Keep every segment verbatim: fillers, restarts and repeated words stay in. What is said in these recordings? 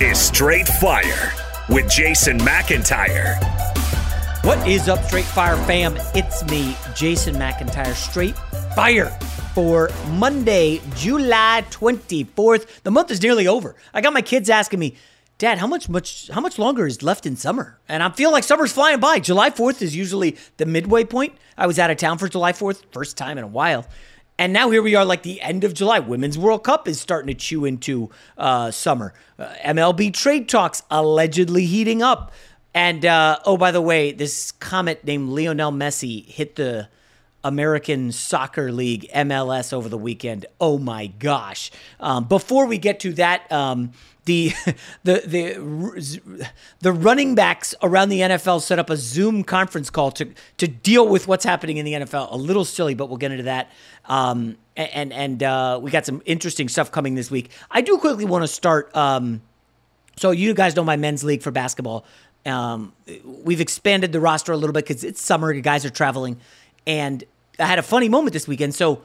is Straight Fire with Jason McIntyre. What is up, Straight Fire fam? It's me, Jason McIntyre. Straight Fire for Monday, July twenty-fourth. The month is nearly over. I got my kids asking me, Dad, how much much how much longer is left in summer? And I feel like summer's flying by. July fourth is usually the midway point. I was out of town for July fourth, first time in a while. And now here we are, like the end of July. Women's World Cup is starting to chew into uh, summer. Uh, M L B trade talks allegedly heating up. And, uh, oh, by the way, this comet named Lionel Messi hit the American Soccer League, M L S, over the weekend. Oh, my gosh. Um, before we get to that... Um, The the the the running backs around the N F L set up a Zoom conference call to to deal with what's happening in the N F L. A little silly, but we'll get into that. Um, and and uh, we got some interesting stuff coming this week. I do quickly want to start. Um, so you guys know my men's league for basketball. Um, we've expanded the roster a little bit because it's summer. The guys are traveling, and I had a funny moment this weekend. So.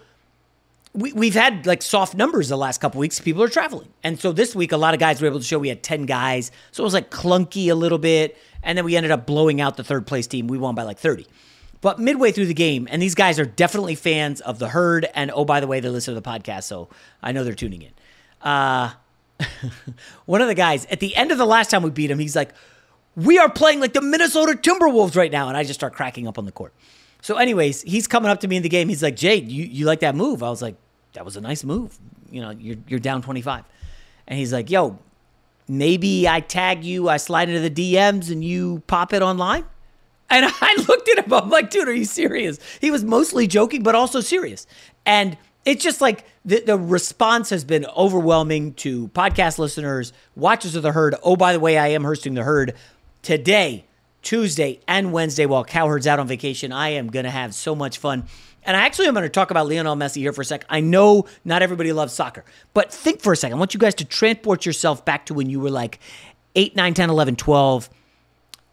We, we've had like soft numbers the last couple weeks. People are traveling. And so this week, a lot of guys were able to show we had ten guys. So it was like clunky a little bit. And then we ended up blowing out the third place team. We won by like thirty. But midway through the game, and these guys are definitely fans of the Herd. And oh, by the way, they listen to the podcast. So I know they're tuning in. Uh, one of the guys, at the end of the last time we beat him, he's like, we are playing like the Minnesota Timberwolves right now. And I just start cracking up on the court. So anyways, he's coming up to me in the game. He's like, Jay, you, you like that move? I was like, that was a nice move. You know, you're you're down twenty-five. And he's like, yo, maybe I tag you, I slide into the D Ms and you pop it online. And I looked at him, I'm like, dude, are you serious? He was mostly joking, but also serious. And it's just like the, the response has been overwhelming to podcast listeners, watchers of the Herd. Oh, by the way, I am hosting the Herd today, Tuesday and Wednesday while Cowherd's out on vacation. I am going to have so much fun. And I actually am going to talk about Lionel Messi here for a sec. I know not everybody loves soccer, but think for a second. I want you guys to transport yourself back to when you were like eight, nine, ten, eleven, twelve,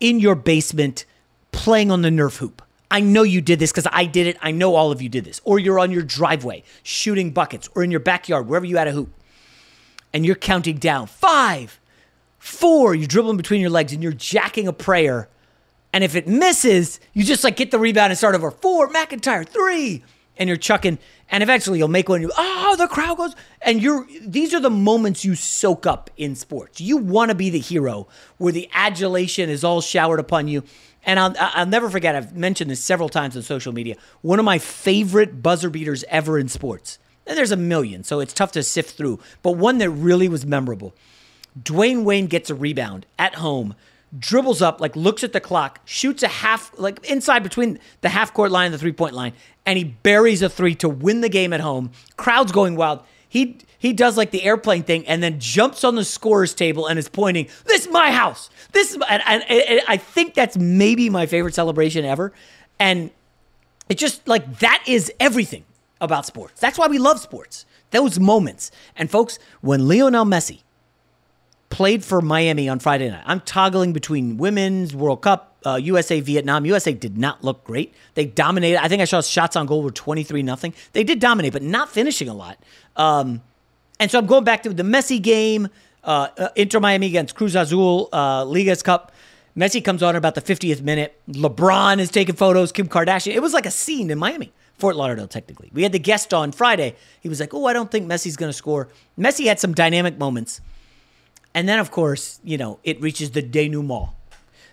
in your basement, playing on the Nerf hoop. I know you did this because I did it. I know all of you did this. Or you're on your driveway shooting buckets or in your backyard, wherever you had a hoop. And you're counting down. Five, four, you're dribbling between your legs and you're jacking a prayer. And if it misses, you just like get the rebound and start over. Four, McIntyre, three, and you're chucking. And eventually you'll make one. You oh, the crowd goes. And you're these are the moments you soak up in sports. You want to be the hero where the adulation is all showered upon you. And I'll, I'll never forget, I've mentioned this several times on social media, one of my favorite buzzer beaters ever in sports. And there's a million, so it's tough to sift through. But one that really was memorable. Dwayne Wade gets a rebound at home. dribbles up, like looks at the clock, shoots a half, like inside between the half-court line and the three-point line, and he buries a three to win the game at home. Crowd's going wild. He he does like the airplane thing and then jumps on the scorer's table and is pointing, this is my house. This is my, and, and, and I think that's maybe my favorite celebration ever. And it's just like, that is everything about sports. That's why we love sports, those moments. And folks, when Lionel Messi played for Miami on Friday night. I'm toggling between Women's World Cup, uh, U S A, Vietnam. U S A did not look great. They dominated. I think I saw shots on goal were twenty-three nothing. They did dominate, but not finishing a lot. Um, and so I'm going back to the Messi game, uh, uh, Inter-Miami against Cruz Azul, uh, Liga's Cup. Messi comes on about the fiftieth minute. LeBron is taking photos, Kim Kardashian. It was like a scene in Miami. Fort Lauderdale, technically. We had the guest on Friday. He was like, oh, I don't think Messi's going to score. Messi had some dynamic moments. And then, of course, you know, it reaches the denouement.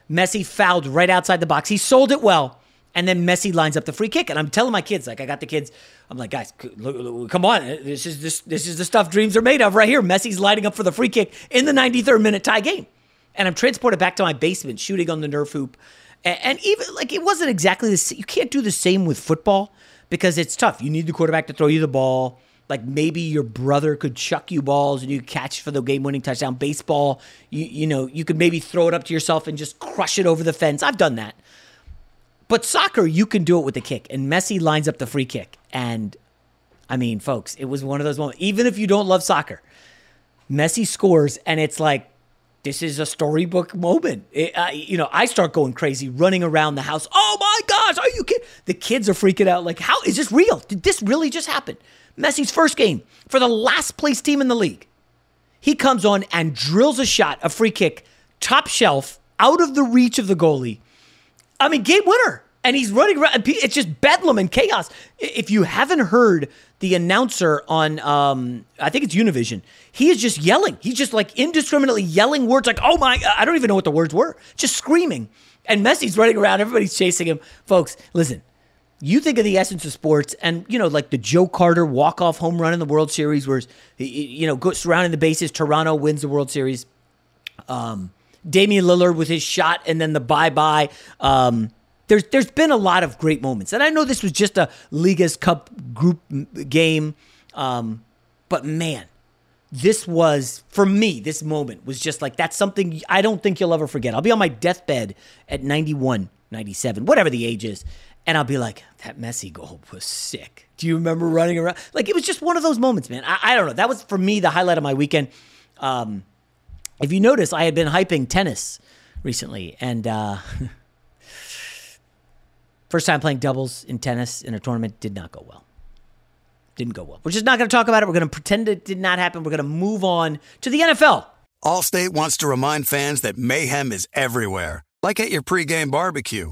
Messi fouled right outside the box. He sold it well. And then Messi lines up the free kick. And I'm telling my kids, like, I got the kids. I'm like, guys, look, look, come on. This is, this, this is the stuff dreams are made of right here. Messi's lining up for the free kick in the ninety-third minute tie game. And I'm transported back to my basement, shooting on the Nerf hoop. And, and even, like, it wasn't exactly the same. You can't do the same with football because it's tough. You need the quarterback to throw you the ball. Like maybe your brother could chuck you balls and you catch for the game-winning touchdown. Baseball, you you know, you could maybe throw it up to yourself and just crush it over the fence. I've done that. But soccer, you can do it with a kick. And Messi lines up the free kick. And, I mean, folks, it was one of those moments. Even if you don't love soccer, Messi scores and it's like, this is a storybook moment. It, uh, you know, I start going crazy, running around the house. Oh, my gosh, are you kidding? The kids are freaking out. Like, how is this real? Did this really just happen? Messi's first game for the last place team in the league. He comes on and drills a shot, a free kick, top shelf, out of the reach of the goalie. I mean, game winner. And he's running around. It's just bedlam and chaos. If you haven't heard the announcer on, um, I think it's Univision, he is just yelling. He's just like indiscriminately yelling words like, oh my, I don't even know what the words were. Just screaming. And Messi's running around. Everybody's chasing him. Folks, listen. You think of the essence of sports and, you know, like the Joe Carter walk-off home run in the World Series where, you know, go surrounding the bases, Toronto wins the World Series. Um, Damian Lillard with his shot and then the bye-bye. Um, there's There's been a lot of great moments. And I know this was just a Liga's Cup group game. Um, but, man, this was, for me, this moment was just like, that's something I don't think you'll ever forget. I'll be on my deathbed at ninety-one, ninety-seven, whatever the age is. And I'll be like, that Messi goal was sick. Do you remember running around? Like, it was just one of those moments, man. I, I don't know. That was, for me, the highlight of my weekend. Um, if you notice, I had been hyping tennis recently. And uh, first time playing doubles in tennis in a tournament did not go well. Didn't go well. We're just not going to talk about it. We're going to pretend it did not happen. We're going to move on to the N F L. Allstate wants to remind fans that mayhem is everywhere, like at your pregame barbecue.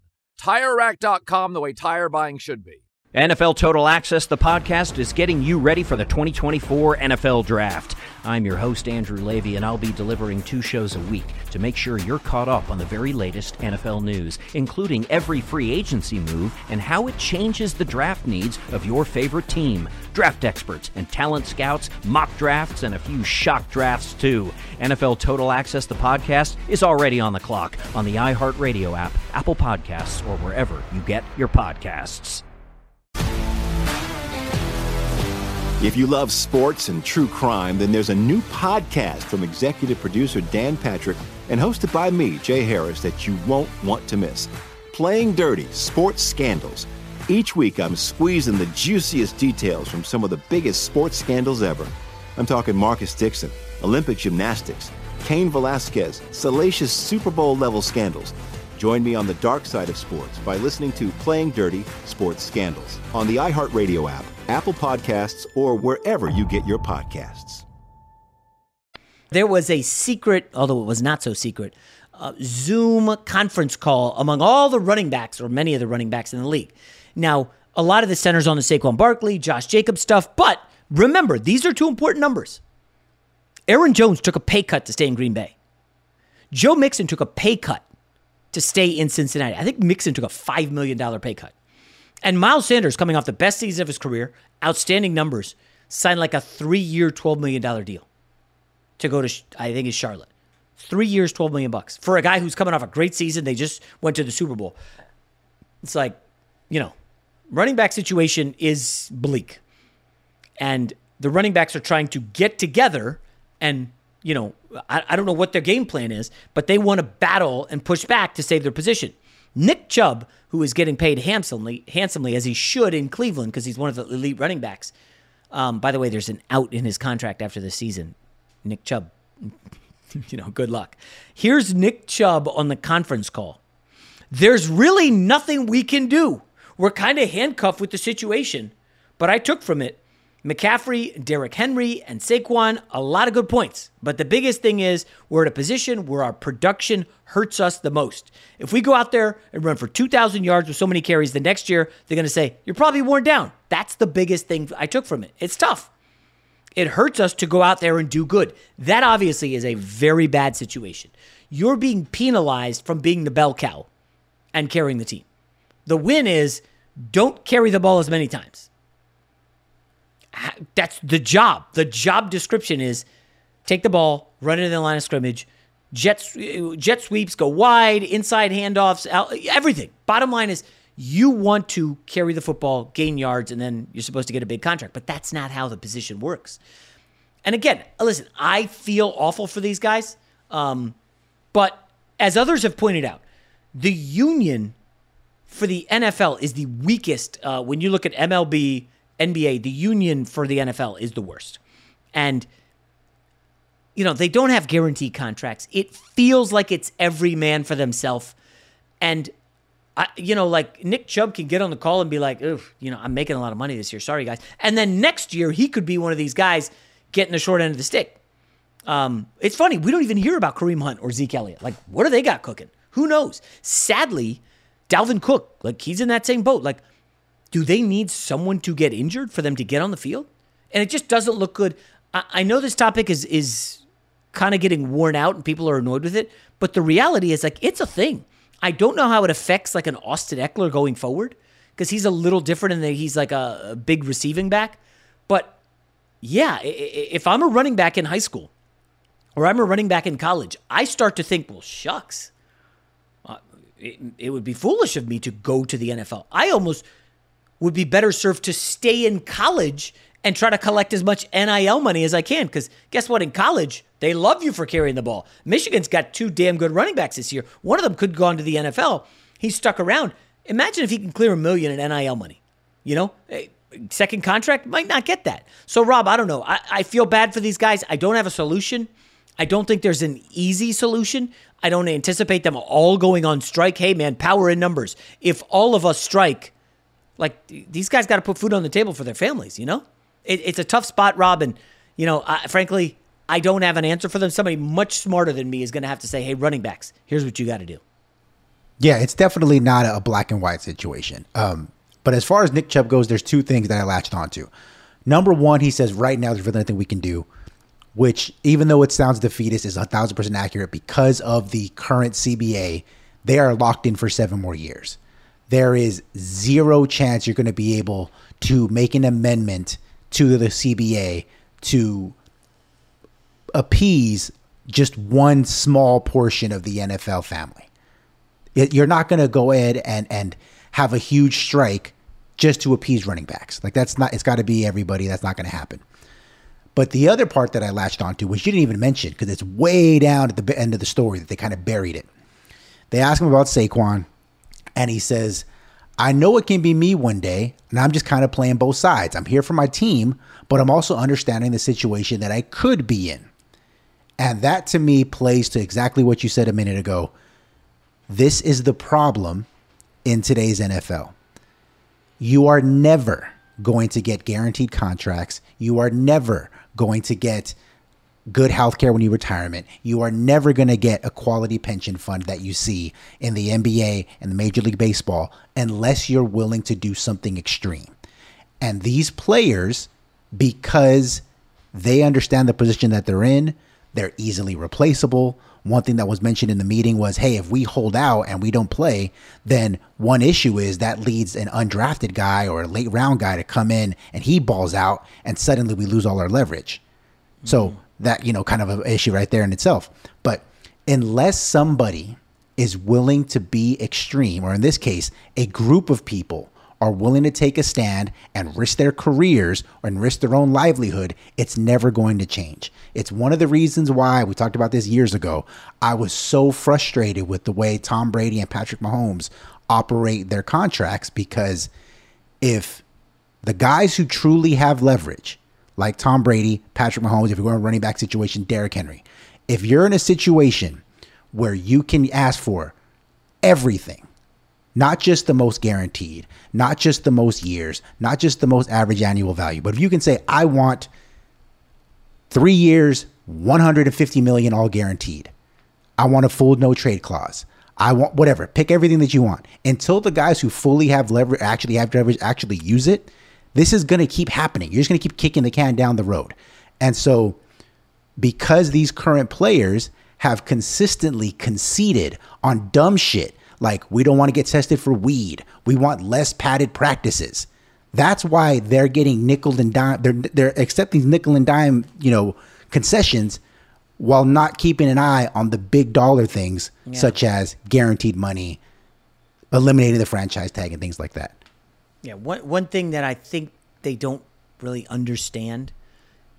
Tire Rack dot com, the way tire buying should be. N F L Total Access, the podcast, is getting you ready for the twenty twenty-four N F L Draft. I'm your host, Andrew Levy, and I'll be delivering two shows a week to make sure you're caught up on the very latest N F L news, including every free agency move and how it changes the draft needs of your favorite team. Draft experts and talent scouts, mock drafts, and a few shock drafts, too. N F L Total Access, the podcast, is already on the clock on the iHeartRadio app, Apple Podcasts, or wherever you get your podcasts. If you love sports and true crime, then there's a new podcast from executive producer Dan Patrick and hosted by me, Jay Harris, that you won't want to miss. Playing Dirty: Sports Scandals. Each week, I'm squeezing the juiciest details from some of the biggest sports scandals ever. I'm talking Marcus Dixon, Olympic gymnastics, Cain Velasquez, salacious Super Bowl-level scandals. Join me on the dark side of sports by listening to Playing Dirty: Sports Scandals on the iHeartRadio app, Apple Podcasts, or wherever you get your podcasts. There was a secret, although it was not so secret, uh, Zoom conference call among all the running backs, or many of the running backs in the league. Now, a lot of the centers on the Saquon Barkley, Josh Jacobs stuff, but remember, these are two important numbers. Aaron Jones took a pay cut to stay in Green Bay. Joe Mixon took a pay cut to stay in Cincinnati. I think Mixon took a five million dollars pay cut. And Miles Sanders, coming off the best season of his career, outstanding numbers, signed like a three-year, twelve million dollars deal to go to, I think it's Charlotte. Three years, twelve million dollars bucks for a guy who's coming off a great season. They just went to the Super Bowl. It's like, you know, running back situation is bleak. And the running backs are trying to get together and, you know, I, I don't know what their game plan is, but they want to battle and push back to save their position. Nick Chubb, who is getting paid handsomely, handsomely as he should in Cleveland because he's one of the elite running backs. Um, by the way, there's an out in his contract after this season. Nick Chubb, you know, good luck. Here's Nick Chubb on the conference call. There's really nothing we can do. We're kind of handcuffed with the situation, but I took from it McCaffrey, Derrick Henry, and Saquon, a lot of good points. But the biggest thing is we're at a position where our production hurts us the most. If we go out there and run for two thousand yards with so many carries the next year, they're going to say, you're probably worn down. That's the biggest thing I took from it. It's tough. It hurts us to go out there and do good. That obviously is a very bad situation. You're being penalized from being the bell cow and carrying the team. The win is don't carry the ball as many times. That's the job. The job description is take the ball, run it in the line of scrimmage, jet, jet sweeps, go wide, inside handoffs, out, everything. Bottom line is you want to carry the football, gain yards, and then you're supposed to get a big contract. But that's not how the position works. And again, listen, I feel awful for these guys. Um, but as others have pointed out, the union for the N F L is the weakest. Uh, when you look at M L B, N B A, the union for the N F L is the worst. And, you know, they don't have guaranteed contracts. It feels like it's every man for themselves. And, I, you know, like Nick Chubb can get on the call and be like, "Ooh, you know, I'm making a lot of money this year. Sorry, guys." And then next year, he could be one of these guys getting the short end of the stick. Um, it's funny. We don't even hear about Kareem Hunt or Zeke Elliott. Like, what do they got cooking? Who knows? Sadly, Dalvin Cook, like he's in that same boat. Like, do they need someone to get injured for them to get on the field? And it just doesn't look good. I, I know this topic is is kind of getting worn out and people are annoyed with it, but the reality is like it's a thing. I don't know how it affects like an Austin Eckler going forward because he's a little different and he's like a, a big receiving back. But yeah, if I'm a running back in high school or I'm a running back in college, I start to think, well, shucks, uh, it, it would be foolish of me to go to the N F L. I almost would be better served to stay in college and try to collect as much N I L money as I can. Because guess what? In college, they love you for carrying the ball. Michigan's got two damn good running backs this year. One of them could go on to the N F L. He's stuck around. Imagine if he can clear a million in N I L money. You know, second contract might not get that. So, Rob, I don't know. I, I feel bad for these guys. I don't have a solution. I don't think there's an easy solution. I don't anticipate them all going on strike. Hey, man, power in numbers. If all of us strike, like, these guys got to put food on the table for their families, you know? It, it's a tough spot, Rob, and, you know, I, frankly, I don't have an answer for them. Somebody much smarter than me is going to have to say, hey, running backs, here's what you got to do. Yeah, it's definitely not a black and white situation. Um, But as far as Nick Chubb goes, there's two things that I latched onto. Number one, he says right now there's really nothing we can do, which even though it sounds defeatist, is one thousand percent accurate because of the current C B A. They are locked in for seven more years. There is zero chance you're going to be able to make an amendment to the C B A to appease just one small portion of the N F L family. It, you're not going to go ahead and, and have a huge strike just to appease running backs. Like that's not, it's got to be everybody. That's not going to happen. But the other part that I latched onto, which you didn't even mention because it's way down at the end of the story that they kind of buried it. They ask him about Saquon and he says, I know it can be me one day and I'm just kind of playing both sides. I'm here for my team, but I'm also understanding the situation that I could be in. And that to me plays to exactly what you said a minute ago. This is the problem in today's N F L. You are never going to get guaranteed contracts. You are never going to get good health care when you retirement. You are never going to get a quality pension fund that you see in the N B A and the Major League Baseball unless you're willing to do something extreme. And these players, because they understand the position that they're in, they're easily replaceable. One thing that was mentioned in the meeting was, hey, if we hold out and we don't play, then one issue is that leads an undrafted guy or a late round guy to come in and he balls out and suddenly we lose all our leverage. Mm-hmm. So that, you know, kind of an issue right there in itself. But unless somebody is willing to be extreme, or in this case, a group of people are willing to take a stand and risk their careers and risk their own livelihood, it's never going to change. It's one of the reasons why, we talked about this years ago, I was so frustrated with the way Tom Brady and Patrick Mahomes operate their contracts, because if the guys who truly have leverage, like Tom Brady, Patrick Mahomes, if you're going to a running back situation, Derrick Henry, if you're in a situation where you can ask for everything, not just the most guaranteed, not just the most years, not just the most average annual value, but if you can say, I want three years, one hundred fifty million dollars all guaranteed. I want a full no trade clause. I want whatever. Pick everything that you want. Until the guys who fully have leverage, actually have leverage, actually use it, this is going to keep happening. You're just going to keep kicking the can down the road. And so because these current players have consistently conceded on dumb shit, like, we don't want to get tested for weed. We want less padded practices. That's why they're getting nickel and dime. They're, they're accepting nickel and dime, you know, concessions while not keeping an eye on the big dollar things, yeah, such as guaranteed money, eliminating the franchise tag and things like that. Yeah. One, one thing that I think they don't really understand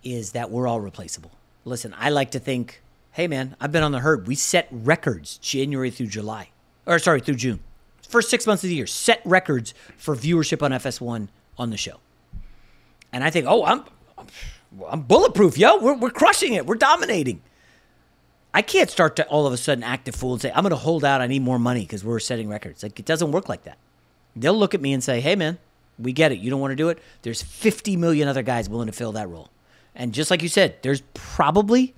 is that we're all replaceable. Listen, I like to think, hey, man, I've been on the herd. We set records January through July. Or sorry, through June. First six months of the year, set records for viewership on F S one on the show. And I think, oh, I'm I'm bulletproof, yo. We're, we're crushing it. We're dominating. I can't start to all of a sudden act a fool and say, I'm going to hold out. I need more money because we're setting records. Like, it doesn't work like that. They'll look at me and say, hey, man, we get it. You don't want to do it. There's fifty million other guys willing to fill that role. And just like you said, there's probably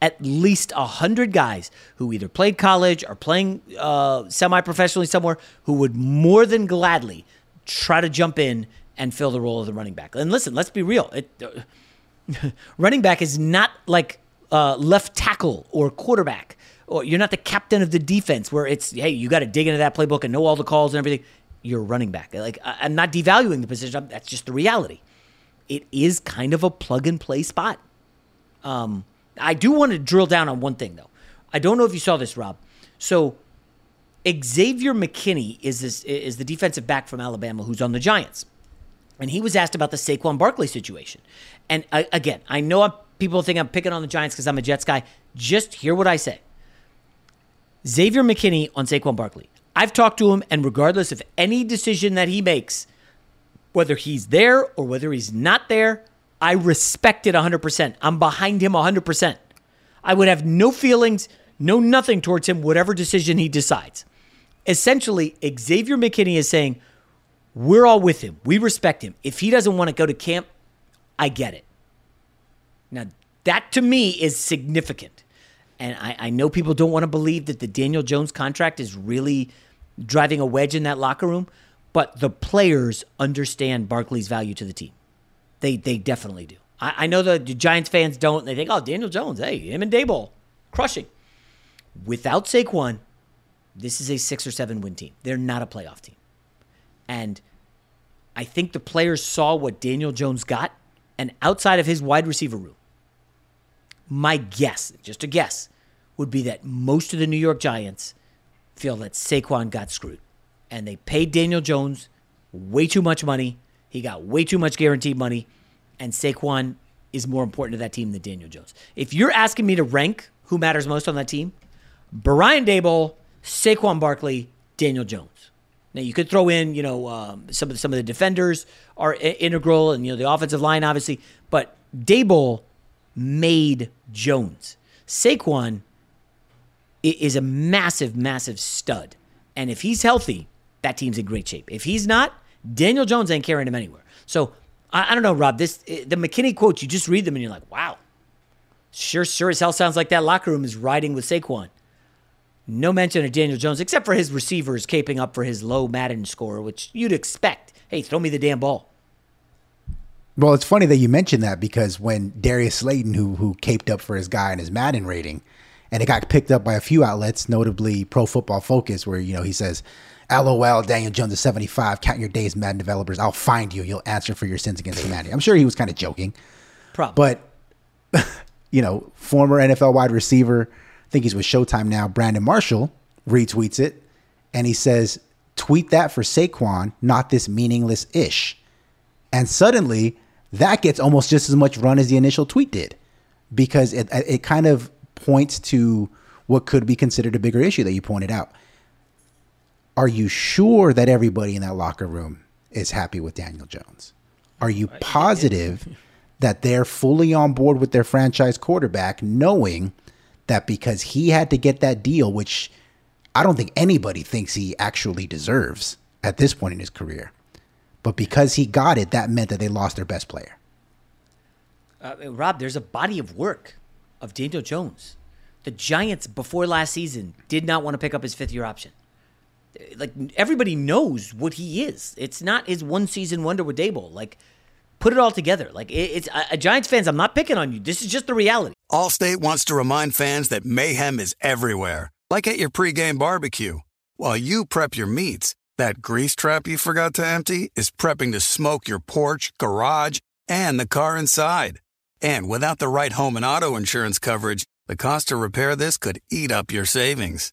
at least one hundred guys who either played college or playing uh, semi-professionally somewhere who would more than gladly try to jump in and fill the role of the running back. And listen, let's be real. It, uh, running back is not like uh, left tackle or quarterback. Or you're not the captain of the defense where it's, hey, you got to dig into that playbook and know all the calls and everything. You're a running back. Like, I'm not devaluing the position. I'm, that's just the reality. It is kind of a plug-and-play spot. Um... I do want to drill down on one thing, though. I don't know if you saw this, Rob. So Xavier McKinney is this, is the defensive back from Alabama who's on the Giants. And he was asked about the Saquon Barkley situation. And I, again, I know I'm, people think I'm picking on the Giants because I'm a Jets guy. Just hear what I say. Xavier McKinney on Saquon Barkley. I've talked to him, and regardless of any decision that he makes, whether he's there or whether he's not there, I respect it one hundred percent. I'm behind him one hundred percent. I would have no feelings, no nothing towards him, whatever decision he decides. Essentially, Xavier McKinney is saying, we're all with him. We respect him. If he doesn't want to go to camp, I get it. Now, that to me is significant. And I, I know people don't want to believe that the Daniel Jones contract is really driving a wedge in that locker room, But the players understand Barkley's value to the team. They they definitely do. I, I know the Giants fans don't. They think, oh, Daniel Jones, hey, him and Dable, crushing. Without Saquon, this is a six or seven win team. They're not a playoff team. And I think the players saw what Daniel Jones got, and outside of his wide receiver room, my guess, just a guess, would be that most of the New York Giants feel that Saquon got screwed. And they paid Daniel Jones way too much money. He got way too much guaranteed money. And Saquon is more important to that team than Daniel Jones. If you're asking me to rank who matters most on that team, Brian Dable, Saquon Barkley, Daniel Jones. Now, you could throw in, you know, um, some of the, some of the defenders are integral and, you know, the offensive line, obviously. But Dable made Jones. Saquon is a massive, massive stud. And if he's healthy, that team's in great shape. If he's not, Daniel Jones ain't carrying him anywhere. So, I, I don't know, Rob. This the McKinney quotes, you just read them and you're like, wow. Sure, sure as hell sounds like that locker room is riding with Saquon. No mention of Daniel Jones, except for his receivers caping up for his low Madden score, which you'd expect. Hey, throw me the damn ball. Well, it's funny that you mentioned that because when Darius Slayton, who who caped up for his guy in his Madden rating, and it got picked up by a few outlets, notably Pro Football Focus, where, you know, he says, LOL, Daniel Jones is seventy-five. Count your days, Madden developers. I'll find you. You'll answer for your sins against humanity. I'm sure he was kind of joking. Probably. But, you know, former N F L wide receiver, I think he's with Showtime now, Brandon Marshall, retweets it. And he says, tweet that for Saquon, not this meaningless ish. And suddenly, that gets almost just as much run as the initial tweet did. Because it, it kind of points to what could be considered a bigger issue that you pointed out. Are you sure that everybody in that locker room is happy with Daniel Jones? Are you positive that they're fully on board with their franchise quarterback, knowing that because he had to get that deal, which I don't think anybody thinks he actually deserves at this point in his career, but because he got it, that meant that they lost their best player? Uh, Rob, there's a body of work of Daniel Jones. The Giants before last season did not want to pick up his fifth year option. Like, everybody knows what he is. It's not his one-season wonder with Dable. Like, put it all together. Like, it, it's a, a Giants fans, I'm not picking on you. This is just the reality. Allstate wants to remind fans that mayhem is everywhere, like at your pregame barbecue. While you prep your meats, that grease trap you forgot to empty is prepping to smoke your porch, garage, and the car inside. And without the right home and auto insurance coverage, the cost to repair this could eat up your savings.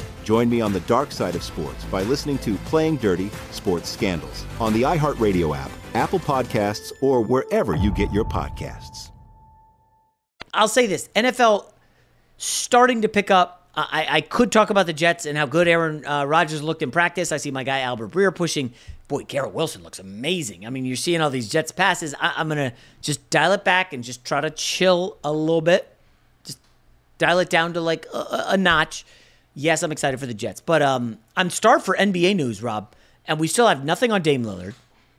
Join me on the dark side of sports by listening to Playing Dirty Sports Scandals on the iHeartRadio app, Apple Podcasts, or wherever you get your podcasts. I'll say this. N F L starting to pick up. I, I could talk about the Jets and how good Aaron uh, Rodgers looked in practice. I see my guy Albert Breer pushing. Boy, Garrett Wilson looks amazing. I mean, you're seeing all these Jets passes. I, I'm going to just dial it back and just try to chill a little bit. Just dial it down to like a, a notch. Yes, I'm excited for the Jets. But um, I'm starved for N B A news, Rob, and we still have nothing on Dame Lillard.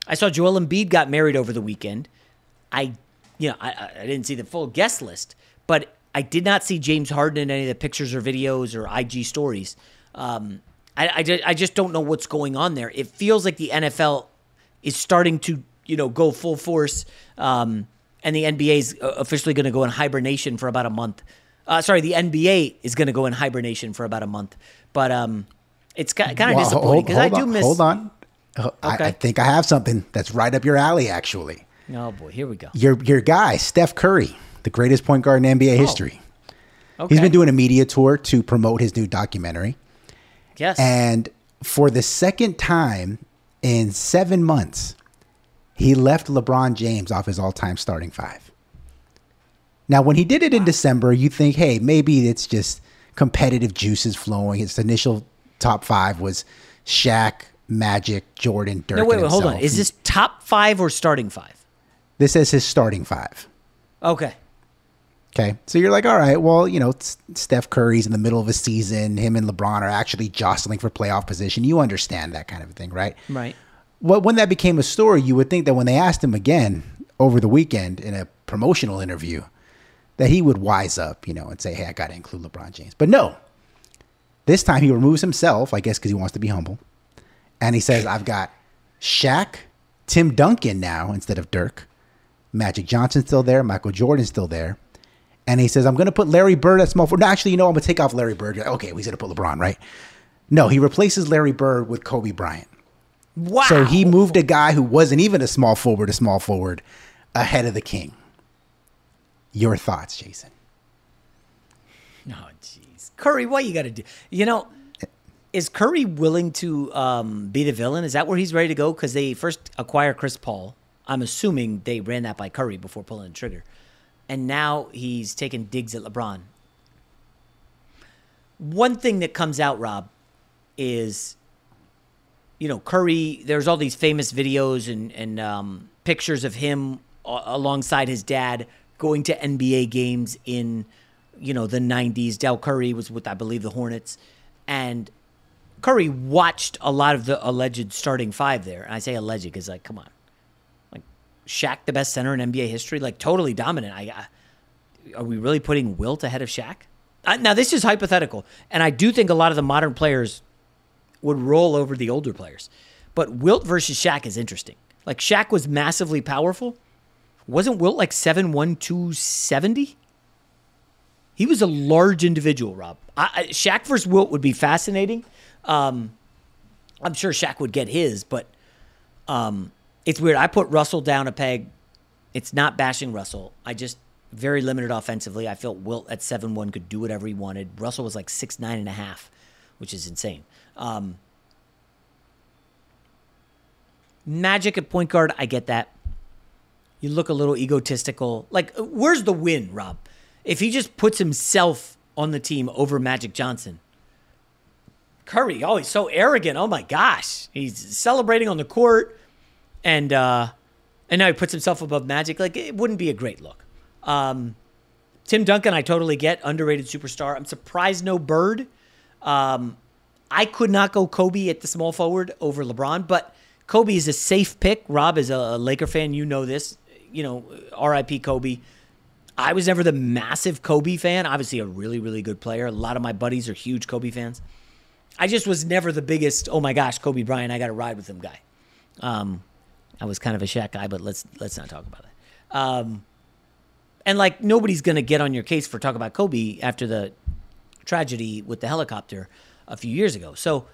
I saw Joel Embiid got married over the weekend. I, you know, I, I didn't see the full guest list, but I did not see James Harden in any of the pictures or videos or I G stories. Um, I, I, I just don't know what's going on there. It feels like the N F L is starting to, you know, go full force, um, and the N B A is officially going to go in hibernation for about a month. Uh, sorry, the N B A is going to go in hibernation for about a month. But um, it's kind of well, disappointing because I do on, miss. Hold on, okay. I, I think I have something that's right up your alley, actually. Oh boy, here we go. Your your guy, Steph Curry. The greatest point guard in N B A oh. history. Okay. He's been doing a media tour to promote his new documentary. Yes. And for the second time in seven months, he left LeBron James off his all-time starting five. Now, when he did it in wow. December, you think, hey, maybe it's just competitive juices flowing. His initial top five was Shaq, Magic, Jordan, Dirk, No, wait, wait, hold on. Is this top five or starting five? This is his starting five. Okay. Okay, so you're like, all right, well, you know, Steph Curry's in the middle of a season. Him and LeBron are actually jostling for playoff position. You understand that kind of thing, right? Right. Well, when that became a story, you would think that when they asked him again over the weekend in a promotional interview that he would wise up, you know, and say, hey, I got to include LeBron James. But no, this time he removes himself, I guess, because he wants to be humble. And he says, I've got Shaq, Tim Duncan now instead of Dirk. Magic Johnson still there. Michael Jordan still there. And he says, I'm going to put Larry Bird at small forward. No, actually, you know, I'm going to take off Larry Bird. You're like, okay, he's going to put LeBron, right? No, he replaces Larry Bird with Kobe Bryant. Wow. So he moved a guy who wasn't even a small forward, a small forward, ahead of the king. Your thoughts, Jason? Oh, jeez. Curry, what you got to do? You know, is Curry willing to um, be the villain? Is that where he's ready to go? Because they first acquire Chris Paul. I'm assuming they ran that by Curry before pulling the trigger. And now he's taking digs at LeBron. One thing that comes out, Rob, is, you know, Curry, there's all these famous videos and, and um, pictures of him alongside his dad going to N B A games in, you know, the nineties. Del Curry was with, I believe, the Hornets. And Curry watched a lot of the alleged starting five there. And I say alleged because, like, come on. Shaq, the best center in N B A history, like totally dominant. I, I are we really putting Wilt ahead of Shaq? I, now, this is hypothetical, and I do think a lot of the modern players would roll over the older players. But Wilt versus Shaq is interesting. Like, Shaq was massively powerful. Wasn't Wilt like seven one, two seventy? He was a large individual, Rob. I, I, Shaq versus Wilt would be fascinating. Um, I'm sure Shaq would get his, but... Um, It's weird. I put Russell down a peg. It's not bashing Russell. I just, very limited offensively. I felt Wilt at seven one could do whatever he wanted. Russell was like six nine and a half, which is insane. Um, Magic at point guard, I get that. You look a little egotistical. Like, where's the win, Rob? If he just puts himself on the team over Magic Johnson. Curry, oh, he's so arrogant. Oh, my gosh. He's celebrating on the court. And uh, and now he puts himself above Magic. Like, it wouldn't be a great look. Um, Tim Duncan, I totally get. Underrated superstar. I'm surprised no Bird. Um, I could not go Kobe at the small forward over LeBron, but Kobe is a safe pick. Rob is a Laker fan. You know this. You know, R I P Kobe. I was never the massive Kobe fan. Obviously a really, really good player. A lot of my buddies are huge Kobe fans. I just was never the biggest, oh my gosh, Kobe Bryant, I got to ride with him guy. Um I was kind of a Shaq guy, but let's let's not talk about that. Um, and, like, nobody's going to get on your case for talking about Kobe after the tragedy with the helicopter a few years ago. So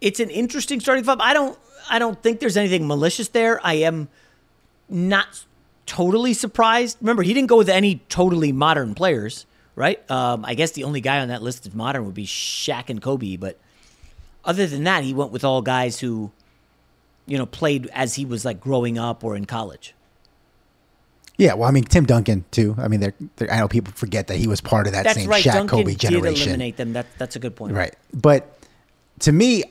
it's an interesting starting five. I don't I don't think there's anything malicious there. I am not totally surprised. Remember, he didn't go with any totally modern players, right? Um, I guess the only guy on that list of modern would be Shaq and Kobe, but other than that, he went with all guys who, you know, played as he was like growing up or in college. Yeah, well, I mean, Tim Duncan too. I mean, they're, they're, I know people forget that he was part of that that's same right. Shaq Duncan Kobe generation. That's right. Did eliminate them. That, that's a good point. Right, but to me,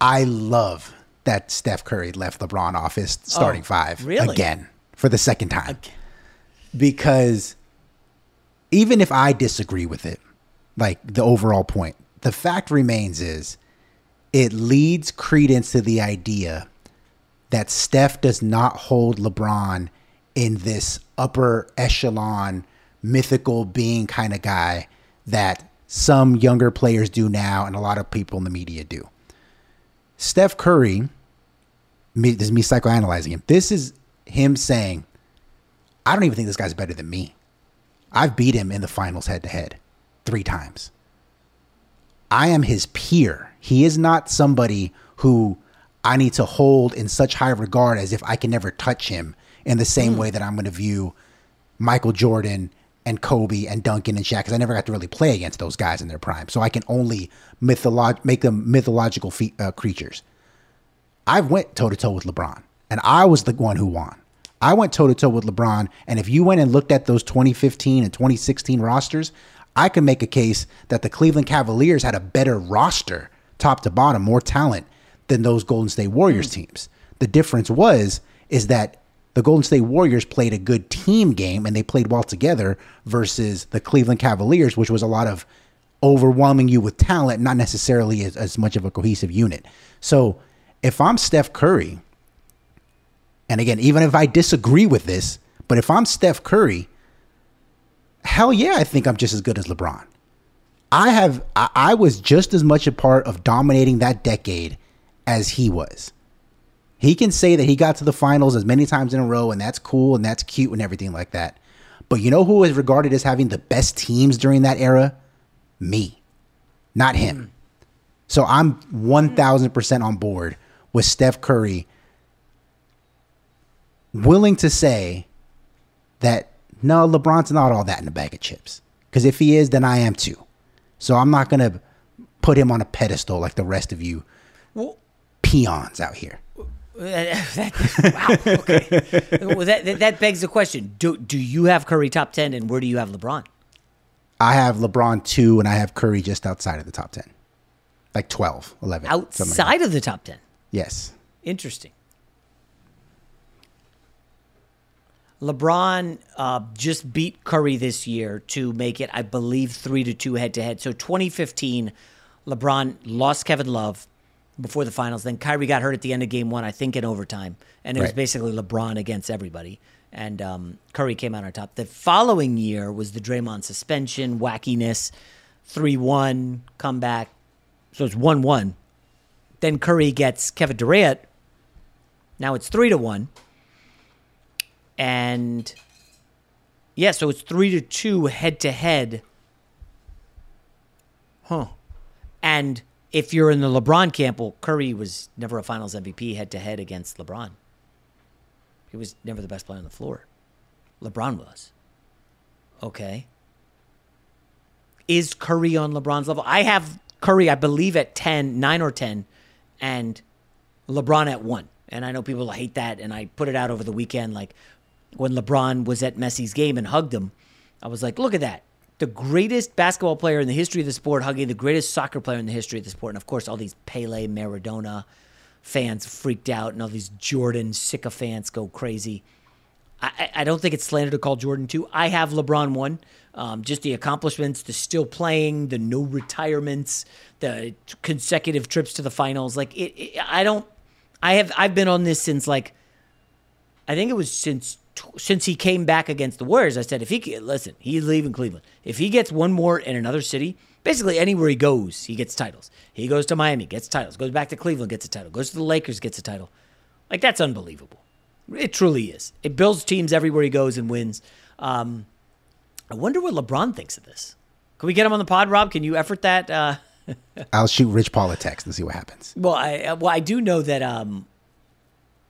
I love that Steph Curry left LeBron off his starting oh, five really? again for the second time, okay. because even if I disagree with it, like the overall point, the fact remains is it leads credence to the idea that Steph does not hold LeBron in this upper echelon, mythical being kind of guy that some younger players do now and a lot of people in the media do. Steph Curry, me, this is me psychoanalyzing him. This is him saying, I don't even think this guy's better than me. I've beat him in the finals head-to-head three times. I am his peer. He is not somebody who I need to hold in such high regard as if I can never touch him, in the same mm. way that I'm going to view Michael Jordan and Kobe and Duncan and Shaq, because I never got to really play against those guys in their prime. So I can only mytholo- make them mythological fe- uh, creatures. I went toe-to-toe with LeBron, and I was the one who won. I went toe-to-toe with LeBron, and if you went and looked at those twenty fifteen and twenty sixteen rosters, I could make a case that the Cleveland Cavaliers had a better roster, top to bottom, more talent than those Golden State Warriors mm. teams. The difference was is that the Golden State Warriors played a good team game and they played well together versus the Cleveland Cavaliers, which was a lot of overwhelming you with talent, not necessarily as, as much of a cohesive unit. So if I'm Steph Curry, and again, even if I disagree with this, but if I'm Steph Curry, hell yeah, I think I'm just as good as LeBron. I have, I, I was just as much a part of dominating that decade as he was. He can say that he got to the finals as many times in a row, and that's cool, and that's cute, and everything like that. But you know who is regarded as having the best teams during that era? Me, not him. So I'm one thousand percent on board with Steph Curry willing to say that, no, LeBron's not all that in a bag of chips. Because if he is, then I am too. So I'm not going to put him on a pedestal like the rest of you peons out here. that, wow. Okay. Well, that, that that begs the question: Do do you have Curry top ten, and where do you have LeBron? I have LeBron two, and I have Curry just outside of the top ten, like twelve, eleven. Outside like of the top ten. Yes. Interesting. LeBron uh, just beat Curry this year to make it, I believe, three to two head to head. So twenty fifteen, LeBron lost Kevin Love before the finals. Then Kyrie got hurt at the end of game one, I think in overtime. And it right. was basically LeBron against everybody. And um, Curry came out on top. The following year was the Draymond suspension, wackiness, three one, comeback. So it's one one. Then Curry gets Kevin Durant. Now it's three to one. And yeah, so it's three to two head-to-head. Huh. And if you're in the LeBron camp, well, Curry was never a finals M V P head-to-head against LeBron. He was never the best player on the floor. LeBron was. Okay. Is Curry on LeBron's level? I have Curry, I believe, at ten, nine or ten, and LeBron at one. And I know people hate that, and I put it out over the weekend. Like, when LeBron was at Messi's game and hugged him, I was like, look at that. The greatest basketball player in the history of the sport hugging the greatest soccer player in the history of the sport. And, of course, all these Pele, Maradona fans freaked out, and all these Jordan sycophants go crazy. I, I don't think it's slander to call Jordan two. I have LeBron one. Um, just the accomplishments, the still playing, the no retirements, the consecutive trips to the finals. Like, it, it, I don't – I have – I've been on this since, like – I think it was since – since he came back against the Warriors. I said, if he listen, he's leaving Cleveland. If he gets one more in another city, basically anywhere he goes, he gets titles. He goes to Miami, gets titles. Goes back to Cleveland, gets a title. Goes to the Lakers, gets a title. Like, that's unbelievable. It truly is. It builds teams everywhere he goes and wins. Um, I wonder what LeBron thinks of this. Can we get him on the pod, Rob? Can you effort that? Uh, I'll shoot Rich Paul a text and see what happens. Well, I well I do know that. Um,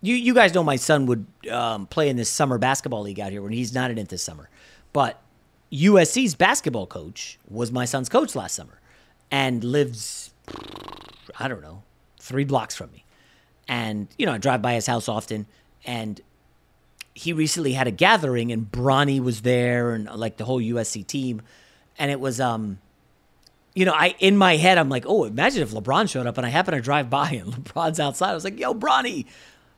you you guys know my son would um, play in this summer basketball league out here when he's not in it this summer. But U S C's basketball coach was my son's coach last summer and lives, I don't know, three blocks from me. And, you know, I drive by his house often. And he recently had a gathering and Bronny was there and like the whole U S C team. And it was, um, you know, I in my head, I'm like, oh, imagine if LeBron showed up and I happen to drive by and LeBron's outside. I was like, yo, Bronny,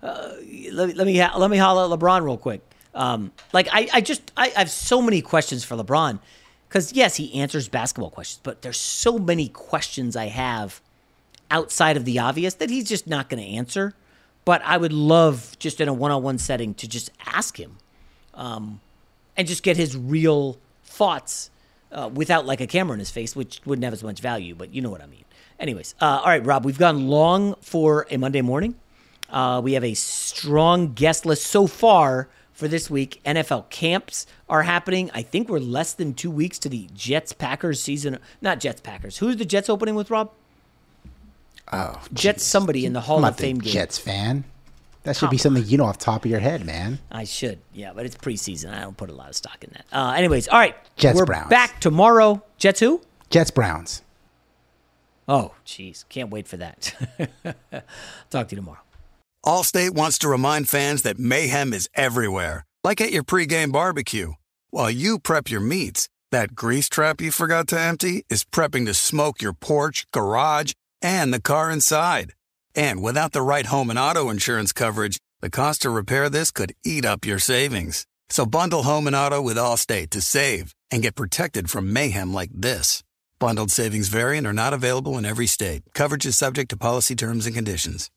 uh, let, let me let me holler at LeBron real quick. Um, like, I, I just, I, I have so many questions for LeBron because, yes, he answers basketball questions, but there's so many questions I have outside of the obvious that he's just not going to answer. But I would love just in a one-on-one setting to just ask him um, and just get his real thoughts uh, without like a camera in his face, which wouldn't have as much value, but you know what I mean. Anyways, uh, all right, Rob, we've gone long for a Monday morning. Uh, we have a strong guest list so far for this week. N F L camps are happening. I think we're less than two weeks to the Jets-Packers season. Not Jets-Packers. Who's the Jets opening with, Rob? Oh, Jets geez. Somebody in the Hall I'm not of Fame game. Jets fan. That should Come be something on. You know off the top of your head, man. I should. Yeah, but it's preseason. I don't put a lot of stock in that. Uh, anyways, all right. Jets we're Browns. We're back tomorrow. Jets who? Jets Browns. Oh, jeez. Can't wait for that. Talk to you tomorrow. Allstate wants to remind fans that mayhem is everywhere, like at your pregame barbecue. While you prep your meats, that grease trap you forgot to empty is prepping to smoke your porch, garage, and the car inside. And without the right home and auto insurance coverage, the cost to repair this could eat up your savings. So bundle home and auto with Allstate to save and get protected from mayhem like this. Bundled savings vary and are not available in every state. Coverage is subject to policy terms and conditions.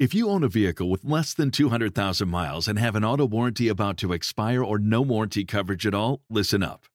If you own a vehicle with less than two hundred thousand miles and have an auto warranty about to expire or no warranty coverage at all, listen up.